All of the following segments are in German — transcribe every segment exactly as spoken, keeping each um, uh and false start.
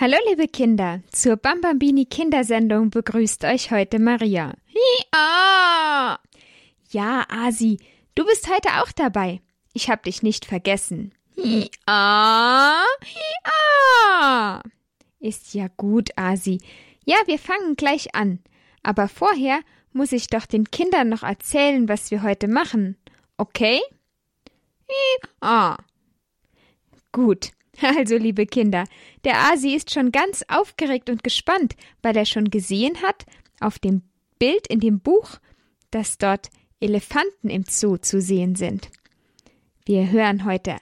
Hallo liebe Kinder, zur Bambabini-Kindersendung begrüßt euch heute Maria. Hi-a! Ja, Asi, du bist heute auch dabei. Ich hab dich nicht vergessen. Hi-a! Hi-a! Ist ja gut, Asi. Ja, wir fangen gleich an. Aber vorher muss ich doch den Kindern noch erzählen, was wir heute machen. Okay? Hi-a! Gut. Also, liebe Kinder, der Asi ist schon ganz aufgeregt und gespannt, weil er schon gesehen hat, auf dem Bild in dem Buch, dass dort Elefanten im Zoo zu sehen sind. Wir hören heute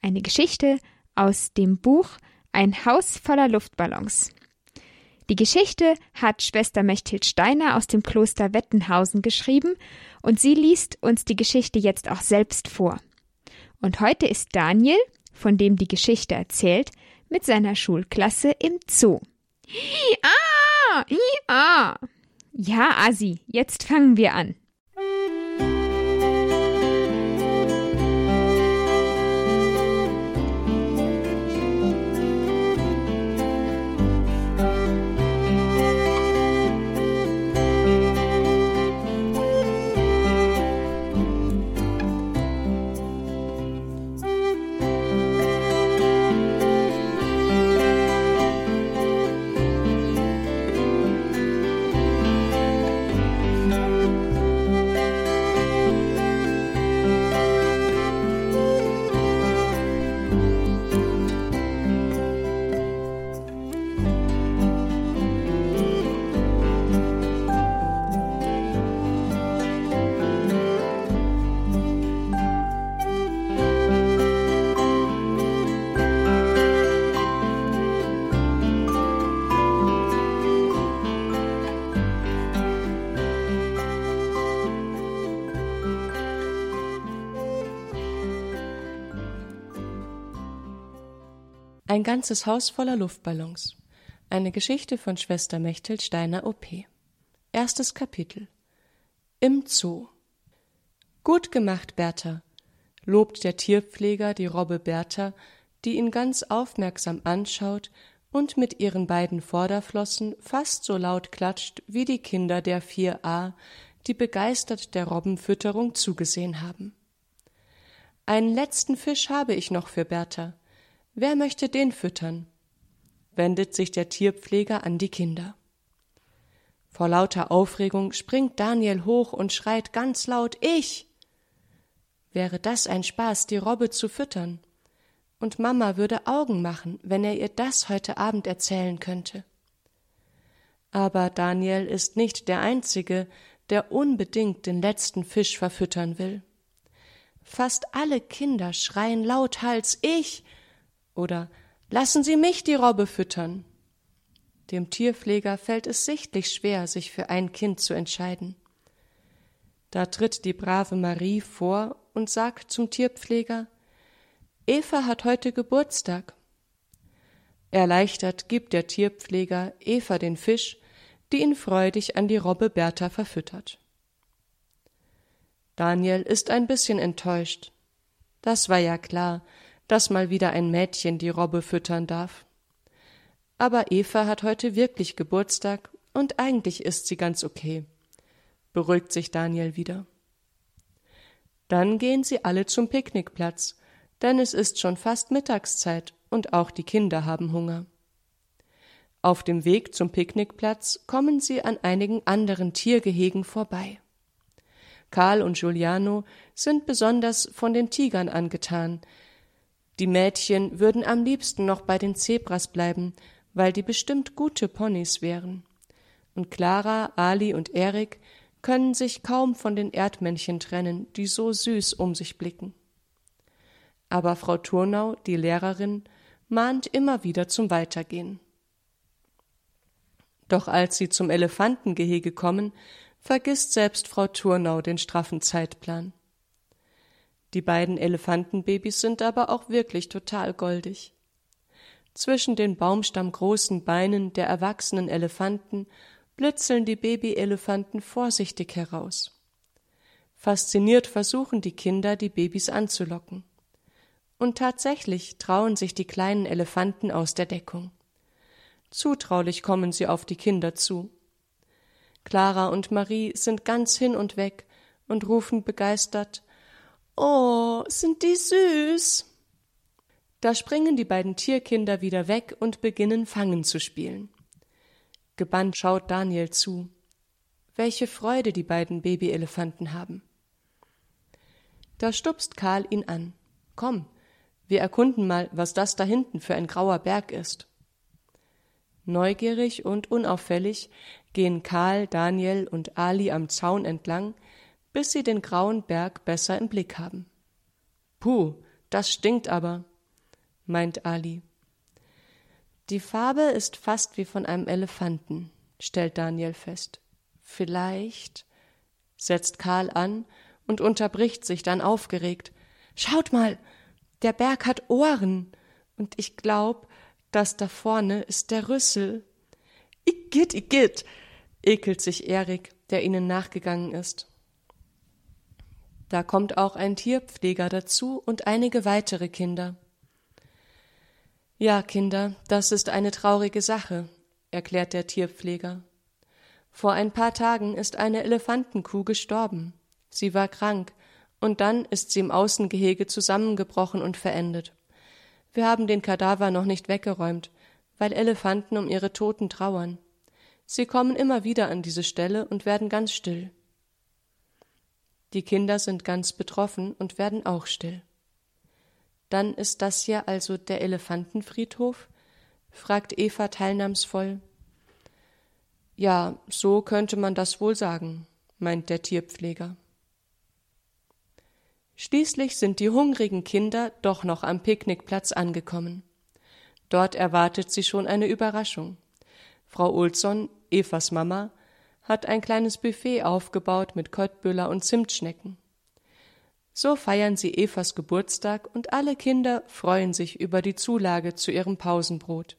eine Geschichte aus dem Buch Ein Haus voller Luftballons. Die Geschichte hat Schwester Mechthild Steiner aus dem Kloster Wettenhausen geschrieben und sie liest uns die Geschichte jetzt auch selbst vor. Und heute ist Daniel, von dem die Geschichte erzählt, mit seiner Schulklasse im Zoo. Hi-a! Hi-a! Ja, Asi, jetzt fangen wir an. Ein ganzes Haus voller Luftballons. Eine Geschichte von Schwester Mechthild Steiner O P. Erstes Kapitel. Im Zoo. Gut gemacht, Bertha, lobt der Tierpfleger die Robbe Bertha, die ihn ganz aufmerksam anschaut und mit ihren beiden Vorderflossen fast so laut klatscht, wie die Kinder der vier a, die begeistert der Robbenfütterung zugesehen haben. Einen letzten Fisch habe ich noch für Bertha. Wer möchte den füttern? Wendet sich der Tierpfleger an die Kinder. Vor lauter Aufregung springt Daniel hoch und schreit ganz laut: Ich! Wäre das ein Spaß, die Robbe zu füttern? Und Mama würde Augen machen, wenn er ihr das heute Abend erzählen könnte. Aber Daniel ist nicht der Einzige, der unbedingt den letzten Fisch verfüttern will. Fast alle Kinder schreien lauthals: Ich! Oder: Lassen Sie mich die Robbe füttern. Dem Tierpfleger fällt es sichtlich schwer, sich für ein Kind zu entscheiden. Da tritt die brave Marie vor und sagt zum Tierpfleger: Eva hat heute Geburtstag. Erleichtert gibt der Tierpfleger Eva den Fisch, die ihn freudig an die Robbe Bertha verfüttert. Daniel ist ein bisschen enttäuscht. Das war ja klar, dass mal wieder ein Mädchen die Robbe füttern darf. Aber Eva hat heute wirklich Geburtstag und eigentlich ist sie ganz okay, beruhigt sich Daniel wieder. Dann gehen sie alle zum Picknickplatz, denn es ist schon fast Mittagszeit und auch die Kinder haben Hunger. Auf dem Weg zum Picknickplatz kommen sie an einigen anderen Tiergehegen vorbei. Karl und Giuliano sind besonders von den Tigern angetan. Die Mädchen würden am liebsten noch bei den Zebras bleiben, weil die bestimmt gute Ponys wären. Und Clara, Ali und Erik können sich kaum von den Erdmännchen trennen, die so süß um sich blicken. Aber Frau Turnau, die Lehrerin, mahnt immer wieder zum Weitergehen. Doch als sie zum Elefantengehege kommen, vergisst selbst Frau Turnau den straffen Zeitplan. Die beiden Elefantenbabys sind aber auch wirklich total goldig. Zwischen den baumstammgroßen Beinen der erwachsenen Elefanten blitzeln die Babyelefanten vorsichtig heraus. Fasziniert versuchen die Kinder, die Babys anzulocken. Und tatsächlich trauen sich die kleinen Elefanten aus der Deckung. Zutraulich kommen sie auf die Kinder zu. Clara und Marie sind ganz hin und weg und rufen begeistert: »Oh, sind die süß!« Da springen die beiden Tierkinder wieder weg und beginnen Fangen zu spielen. Gebannt schaut Daniel zu. Welche Freude die beiden Babyelefanten haben. Da stupst Karl ihn an. »Komm, wir erkunden mal, was das da hinten für ein grauer Berg ist.« Neugierig und unauffällig gehen Karl, Daniel und Ali am Zaun entlang, bis sie den grauen Berg besser im Blick haben. »Puh, das stinkt aber«, meint Ali. »Die Farbe ist fast wie von einem Elefanten«, stellt Daniel fest. »Vielleicht«, setzt Karl an und unterbricht sich dann aufgeregt. »Schaut mal, der Berg hat Ohren und ich glaube, das da vorne ist der Rüssel.« »Igitt, igitt«, ekelt sich Erik, der ihnen nachgegangen ist. Da kommt auch ein Tierpfleger dazu und einige weitere Kinder. »Ja, Kinder, das ist eine traurige Sache«, erklärt der Tierpfleger. »Vor ein paar Tagen ist eine Elefantenkuh gestorben. Sie war krank und dann ist sie im Außengehege zusammengebrochen und verendet. Wir haben den Kadaver noch nicht weggeräumt, weil Elefanten um ihre Toten trauern. Sie kommen immer wieder an diese Stelle und werden ganz still.« Die Kinder sind ganz betroffen und werden auch still. »Dann ist das hier also der Elefantenfriedhof?« fragt Eva teilnahmsvoll. »Ja, so könnte man das wohl sagen«, meint der Tierpfleger. Schließlich sind die hungrigen Kinder doch noch am Picknickplatz angekommen. Dort erwartet sie schon eine Überraschung. Frau Olsson, Evas Mama, hat ein kleines Buffet aufgebaut mit Kottbüller und Zimtschnecken. So feiern sie Evas Geburtstag und alle Kinder freuen sich über die Zulage zu ihrem Pausenbrot.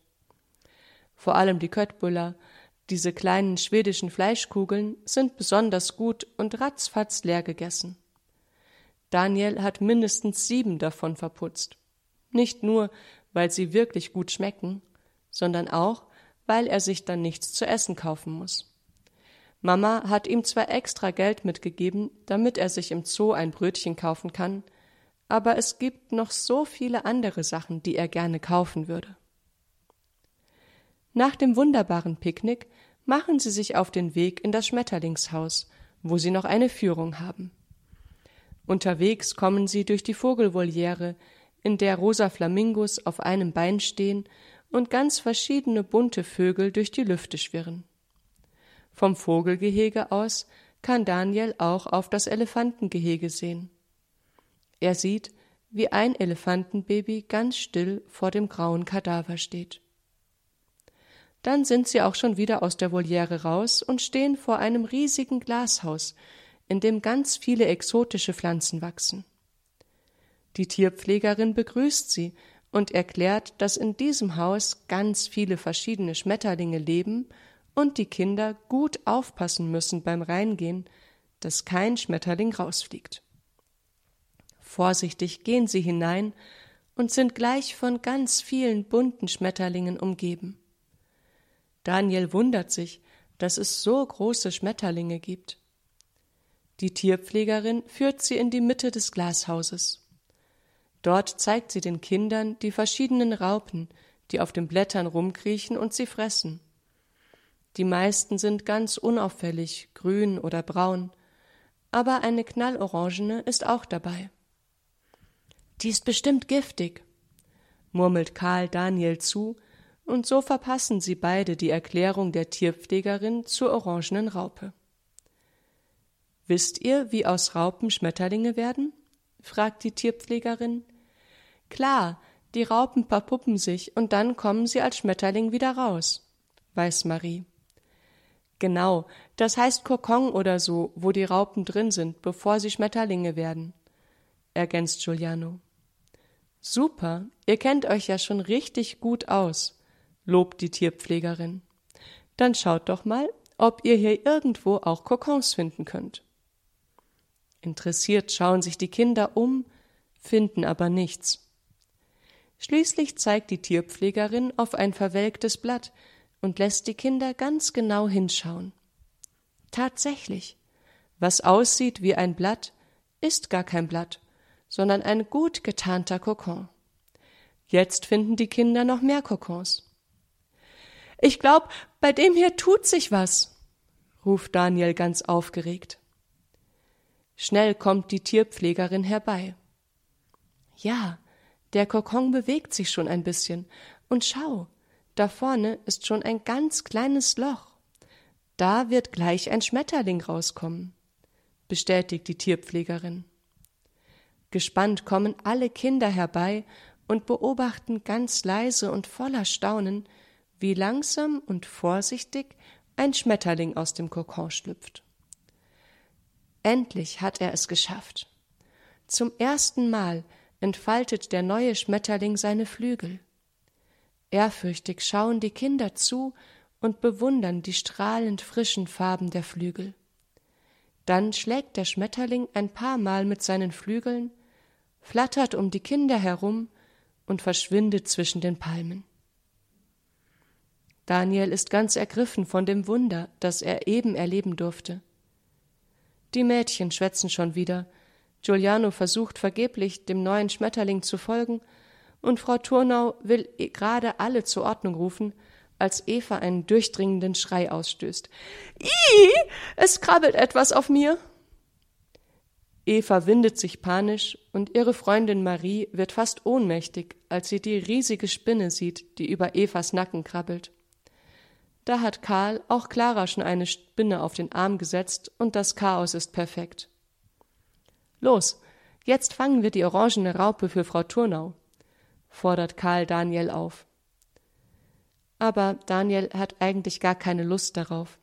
Vor allem die Kottbüller, diese kleinen schwedischen Fleischkugeln, sind besonders gut und ratzfatz leer gegessen. Daniel hat mindestens sieben davon verputzt. Nicht nur, weil sie wirklich gut schmecken, sondern auch, weil er sich dann nichts zu essen kaufen muss. Mama hat ihm zwar extra Geld mitgegeben, damit er sich im Zoo ein Brötchen kaufen kann, aber es gibt noch so viele andere Sachen, die er gerne kaufen würde. Nach dem wunderbaren Picknick machen sie sich auf den Weg in das Schmetterlingshaus, wo sie noch eine Führung haben. Unterwegs kommen sie durch die Vogelvoliere, in der rosa Flamingos auf einem Bein stehen und ganz verschiedene bunte Vögel durch die Lüfte schwirren. Vom Vogelgehege aus kann Daniel auch auf das Elefantengehege sehen. Er sieht, wie ein Elefantenbaby ganz still vor dem grauen Kadaver steht. Dann sind sie auch schon wieder aus der Voliere raus und stehen vor einem riesigen Glashaus, in dem ganz viele exotische Pflanzen wachsen. Die Tierpflegerin begrüßt sie und erklärt, dass in diesem Haus ganz viele verschiedene Schmetterlinge leben und die Kinder gut aufpassen müssen beim Reingehen, dass kein Schmetterling rausfliegt. Vorsichtig gehen sie hinein und sind gleich von ganz vielen bunten Schmetterlingen umgeben. Daniel wundert sich, dass es so große Schmetterlinge gibt. Die Tierpflegerin führt sie in die Mitte des Glashauses. Dort zeigt sie den Kindern die verschiedenen Raupen, die auf den Blättern rumkriechen und sie fressen. Die meisten sind ganz unauffällig, grün oder braun, aber eine knallorangene ist auch dabei. »Die ist bestimmt giftig«, murmelt Karl Daniel zu, und so verpassen sie beide die Erklärung der Tierpflegerin zur orangenen Raupe. »Wisst ihr, wie aus Raupen Schmetterlinge werden?« fragt die Tierpflegerin. »Klar, die Raupen verpuppen sich und dann kommen sie als Schmetterling wieder raus«, weiß Marie. »Genau, das heißt Kokon oder so, wo die Raupen drin sind, bevor sie Schmetterlinge werden«, ergänzt Giuliano. »Super, ihr kennt euch ja schon richtig gut aus«, lobt die Tierpflegerin. »Dann schaut doch mal, ob ihr hier irgendwo auch Kokons finden könnt.« Interessiert schauen sich die Kinder um, finden aber nichts. Schließlich zeigt die Tierpflegerin auf ein verwelktes Blatt, und lässt die Kinder ganz genau hinschauen. Tatsächlich, was aussieht wie ein Blatt, ist gar kein Blatt, sondern ein gut getarnter Kokon. Jetzt finden die Kinder noch mehr Kokons. »Ich glaube, bei dem hier tut sich was«, ruft Daniel ganz aufgeregt. Schnell kommt die Tierpflegerin herbei. »Ja, der Kokon bewegt sich schon ein bisschen. Und schau, da vorne ist schon ein ganz kleines Loch. Da wird gleich ein Schmetterling rauskommen«, bestätigt die Tierpflegerin. Gespannt kommen alle Kinder herbei und beobachten ganz leise und voller Staunen, wie langsam und vorsichtig ein Schmetterling aus dem Kokon schlüpft. Endlich hat er es geschafft. Zum ersten Mal entfaltet der neue Schmetterling seine Flügel. Ehrfürchtig schauen die Kinder zu und bewundern die strahlend frischen Farben der Flügel. Dann schlägt der Schmetterling ein paar Mal mit seinen Flügeln, flattert um die Kinder herum und verschwindet zwischen den Palmen. Daniel ist ganz ergriffen von dem Wunder, das er eben erleben durfte. Die Mädchen schwätzen schon wieder, Giuliano versucht vergeblich, dem neuen Schmetterling zu folgen, und Frau Turnau will gerade alle zur Ordnung rufen, als Eva einen durchdringenden Schrei ausstößt. »Ih, es krabbelt etwas auf mir!« Eva windet sich panisch und ihre Freundin Marie wird fast ohnmächtig, als sie die riesige Spinne sieht, die über Evas Nacken krabbelt. Da hat Karl auch Clara schon eine Spinne auf den Arm gesetzt und das Chaos ist perfekt. »Los, jetzt fangen wir die orangene Raupe für Frau Turnau«, fordert Karl Daniel auf. Aber Daniel hat eigentlich gar keine Lust darauf.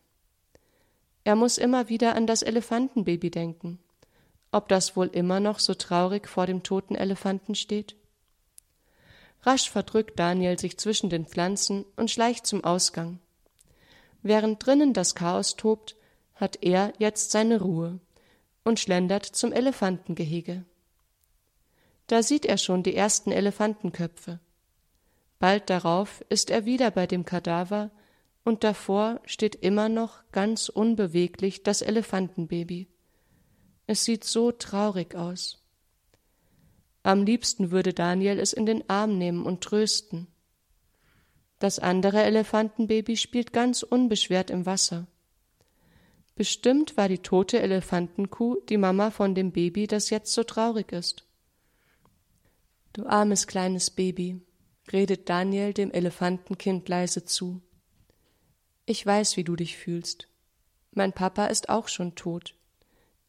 Er muss immer wieder an das Elefantenbaby denken. Ob das wohl immer noch so traurig vor dem toten Elefanten steht? Rasch verdrückt Daniel sich zwischen den Pflanzen und schleicht zum Ausgang. Während drinnen das Chaos tobt, hat er jetzt seine Ruhe und schlendert zum Elefantengehege. Da sieht er schon die ersten Elefantenköpfe. Bald darauf ist er wieder bei dem Kadaver und davor steht immer noch ganz unbeweglich das Elefantenbaby. Es sieht so traurig aus. Am liebsten würde Daniel es in den Arm nehmen und trösten. Das andere Elefantenbaby spielt ganz unbeschwert im Wasser. Bestimmt war die tote Elefantenkuh die Mama von dem Baby, das jetzt so traurig ist. »Du armes kleines Baby«, redet Daniel dem Elefantenkind leise zu. »Ich weiß, wie du dich fühlst. Mein Papa ist auch schon tot.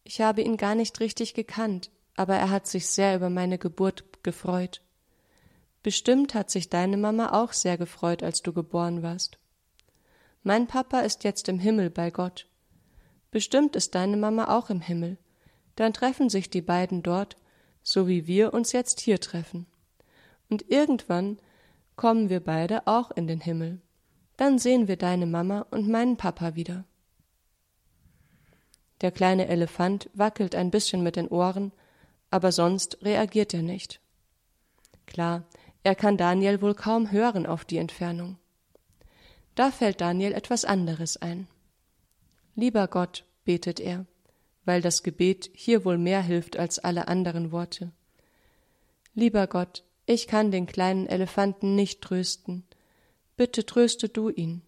Ich habe ihn gar nicht richtig gekannt, aber er hat sich sehr über meine Geburt gefreut. Bestimmt hat sich deine Mama auch sehr gefreut, als du geboren warst. Mein Papa ist jetzt im Himmel bei Gott. Bestimmt ist deine Mama auch im Himmel. Dann treffen sich die beiden dort, so wie wir uns jetzt hier treffen. Und irgendwann kommen wir beide auch in den Himmel. Dann sehen wir deine Mama und meinen Papa wieder.« Der kleine Elefant wackelt ein bisschen mit den Ohren, aber sonst reagiert er nicht. Klar, er kann Daniel wohl kaum hören auf die Entfernung. Da fällt Daniel etwas anderes ein. »Lieber Gott«, betet er, weil das Gebet hier wohl mehr hilft als alle anderen Worte. »Lieber Gott, ich kann den kleinen Elefanten nicht trösten. Bitte tröste du ihn.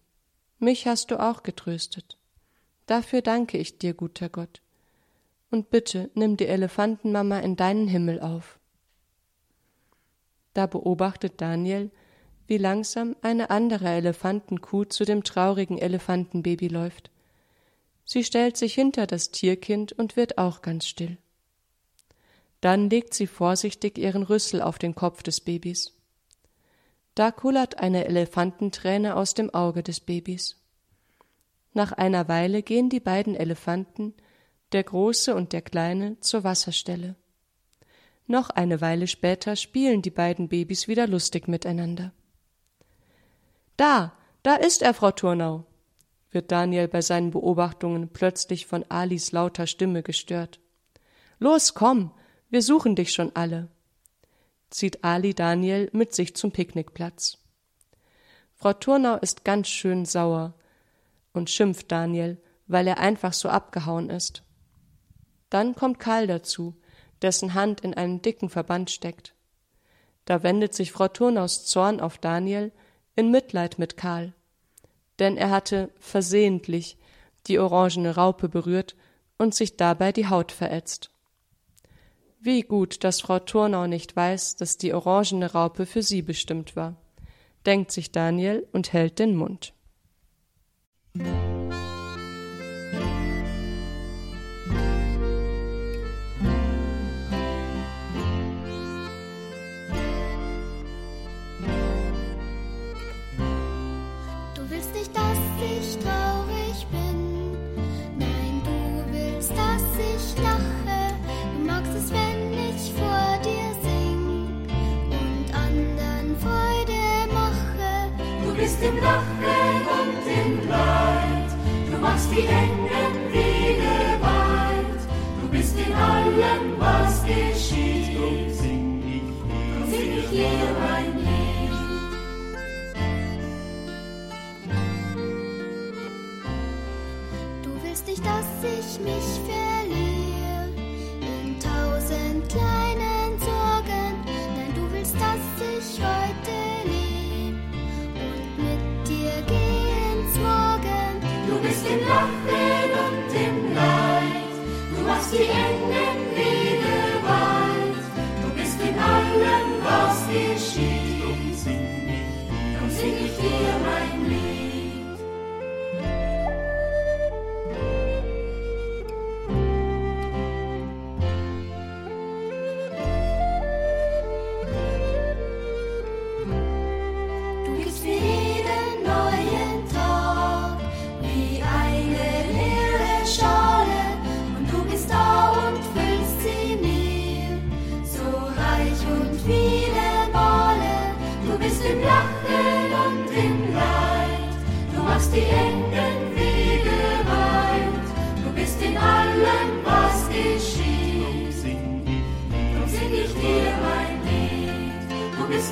Mich hast du auch getröstet. Dafür danke ich dir, guter Gott. Und bitte nimm die Elefantenmama in deinen Himmel auf.« Da beobachtet Daniel, wie langsam eine andere Elefantenkuh zu dem traurigen Elefantenbaby läuft. Sie stellt sich hinter das Tierkind und wird auch ganz still. Dann legt sie vorsichtig ihren Rüssel auf den Kopf des Babys. Da kullert eine Elefantenträne aus dem Auge des Babys. Nach einer Weile gehen die beiden Elefanten, der Große und der Kleine, zur Wasserstelle. Noch eine Weile später spielen die beiden Babys wieder lustig miteinander. »Da, da ist er, Frau Turnau«, wird Daniel bei seinen Beobachtungen plötzlich von Alis lauter Stimme gestört. »Los, komm! Wir suchen dich schon alle«, zieht Ali Daniel mit sich zum Picknickplatz. Frau Turnau ist ganz schön sauer und schimpft Daniel, weil er einfach so abgehauen ist. Dann kommt Karl dazu, dessen Hand in einem dicken Verband steckt. Da wendet sich Frau Turnaus Zorn auf Daniel in Mitleid mit Karl, denn er hatte versehentlich die orangene Raupe berührt und sich dabei die Haut verätzt. Wie gut, dass Frau Turnau nicht weiß, dass die orangene Raupe für sie bestimmt war, denkt sich Daniel und hält den Mund. Im Lachen und im Leid, du machst die engen Wege weit, du bist in allem, was geschieht, drum sing ich, sing ich dir ein Lied. Du willst nicht, dass ich mich verliere in tausend kleinen Sorgen, denn du willst, dass ich heute im Lachen und im Leid, du machst die engen Wege weit, du bist in allem, was geschieht, drum sing ich, drum sing ich dir mein Lied.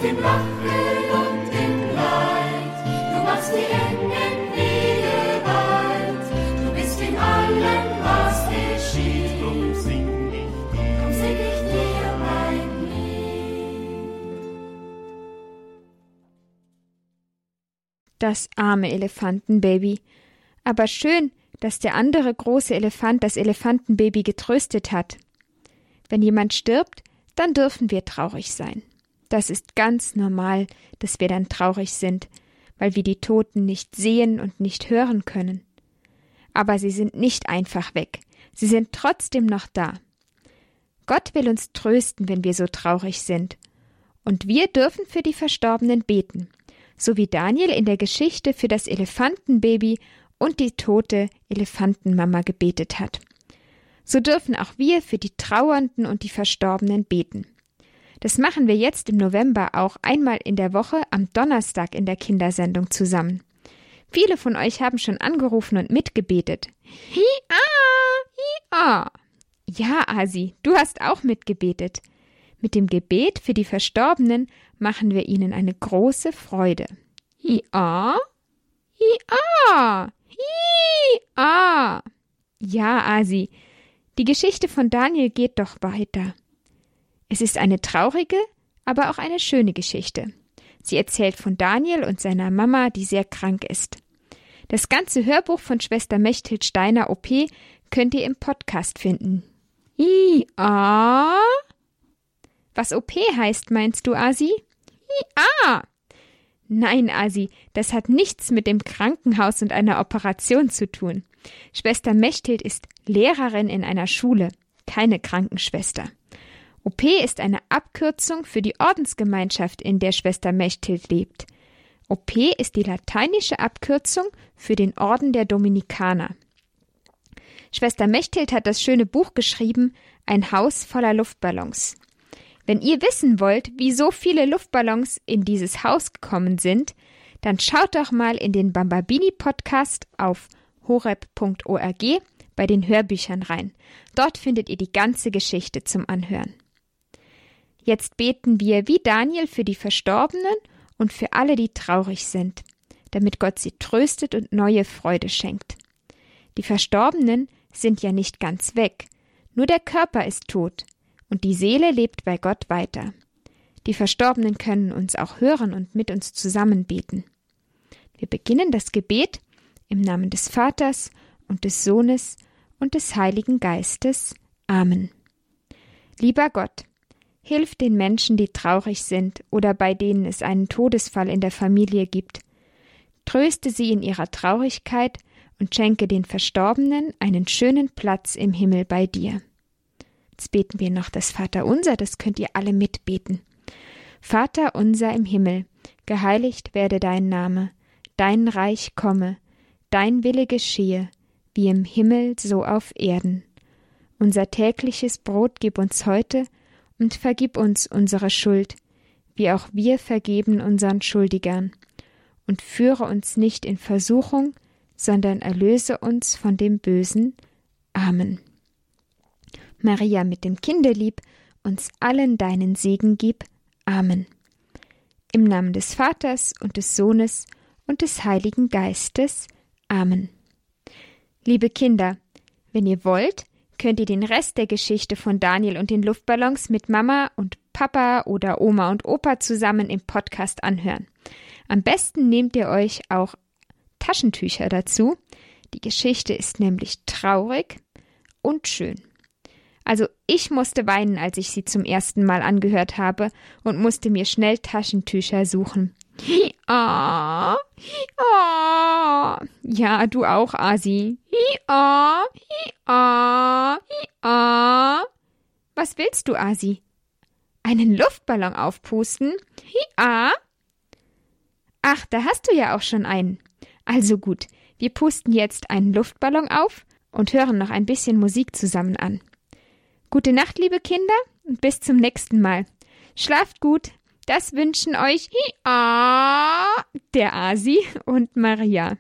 Im Lachen und im Leid, du machst die engen Wege weit, du bist in allem, was geschieht, drum sing ich, drum sing ich dir mein Lied. Das arme Elefantenbaby. Aber schön, dass der andere große Elefant das Elefantenbaby getröstet hat. Wenn jemand stirbt, dann dürfen wir traurig sein. Das ist ganz normal, dass wir dann traurig sind, weil wir die Toten nicht sehen und nicht hören können. Aber sie sind nicht einfach weg, sie sind trotzdem noch da. Gott will uns trösten, wenn wir so traurig sind. Und wir dürfen für die Verstorbenen beten, so wie Daniel in der Geschichte für das Elefantenbaby und die tote Elefantenmama gebetet hat. So dürfen auch wir für die Trauernden und die Verstorbenen beten. Das machen wir jetzt im November auch einmal in der Woche am Donnerstag in der Kindersendung zusammen. Viele von euch haben schon angerufen und mitgebetet. Hi-a, hi-a. Ja, Asi, du hast auch mitgebetet. Mit dem Gebet für die Verstorbenen machen wir ihnen eine große Freude. Hi-a, hi-a, hi-a. Ja, Asi, die Geschichte von Daniel geht doch weiter. Es ist eine traurige, aber auch eine schöne Geschichte. Sie erzählt von Daniel und seiner Mama, die sehr krank ist. Das ganze Hörbuch von Schwester Mechthild Steiner O P könnt ihr im Podcast finden. I-a. Was O P heißt, meinst du, Asi? I-a. Nein, Asi, das hat nichts mit dem Krankenhaus und einer Operation zu tun. Schwester Mechthild ist Lehrerin in einer Schule, keine Krankenschwester. O P ist eine Abkürzung für die Ordensgemeinschaft, in der Schwester Mechthild lebt. O P ist die lateinische Abkürzung für den Orden der Dominikaner. Schwester Mechthild hat das schöne Buch geschrieben, Ein Haus voller Luftballons. Wenn ihr wissen wollt, wie so viele Luftballons in dieses Haus gekommen sind, dann schaut doch mal in den Bambabini-Podcast auf horeb punkt org bei den Hörbüchern rein. Dort findet ihr die ganze Geschichte zum Anhören. Jetzt beten wir wie Daniel für die Verstorbenen und für alle, die traurig sind. damit Gott sie tröstet und neue Freude schenkt. Die Verstorbenen sind ja nicht ganz weg, nur der Körper ist tot und die Seele lebt bei Gott weiter. Die Verstorbenen können uns auch hören und mit uns zusammen beten. Wir beginnen das Gebet im Namen des Vaters und des Sohnes und des Heiligen Geistes. Amen. Lieber Gott, hilf den Menschen, die traurig sind oder bei denen es einen Todesfall in der Familie gibt. Tröste sie in ihrer Traurigkeit und schenke den Verstorbenen einen schönen Platz im Himmel bei dir. Jetzt beten wir noch das Vaterunser, das könnt ihr alle mitbeten. Vater unser im Himmel, geheiligt werde dein Name, dein Reich komme, dein Wille geschehe, wie im Himmel so auf Erden. Unser tägliches Brot gib uns heute und vergib uns unsere Schuld, wie auch wir vergeben unseren Schuldigern. Und führe uns nicht in Versuchung, sondern erlöse uns von dem Bösen. Amen. Maria mit dem Kinde lieb, uns allen deinen Segen gib. Amen. Im Namen des Vaters und des Sohnes und des Heiligen Geistes. Amen. Liebe Kinder, wenn ihr wollt, könnt ihr den Rest der Geschichte von Daniel und den Luftballons mit Mama und Papa oder Oma und Opa zusammen im Podcast anhören. Am besten nehmt ihr euch auch Taschentücher dazu. Die Geschichte ist nämlich traurig und schön. Also ich musste weinen, als ich sie zum ersten Mal angehört habe und musste mir schnell Taschentücher suchen. Ah, ah. Ja, du auch, Asi. Ah, ah, ah. Was willst du, Asi? Einen Luftballon aufpusten? Ah. Ach, da hast du ja auch schon einen. Also gut, wir pusten jetzt einen Luftballon auf und hören noch ein bisschen Musik zusammen an. Gute Nacht, liebe Kinder, und bis zum nächsten Mal. Schlaft gut, das wünschen euch der Asi und Maria.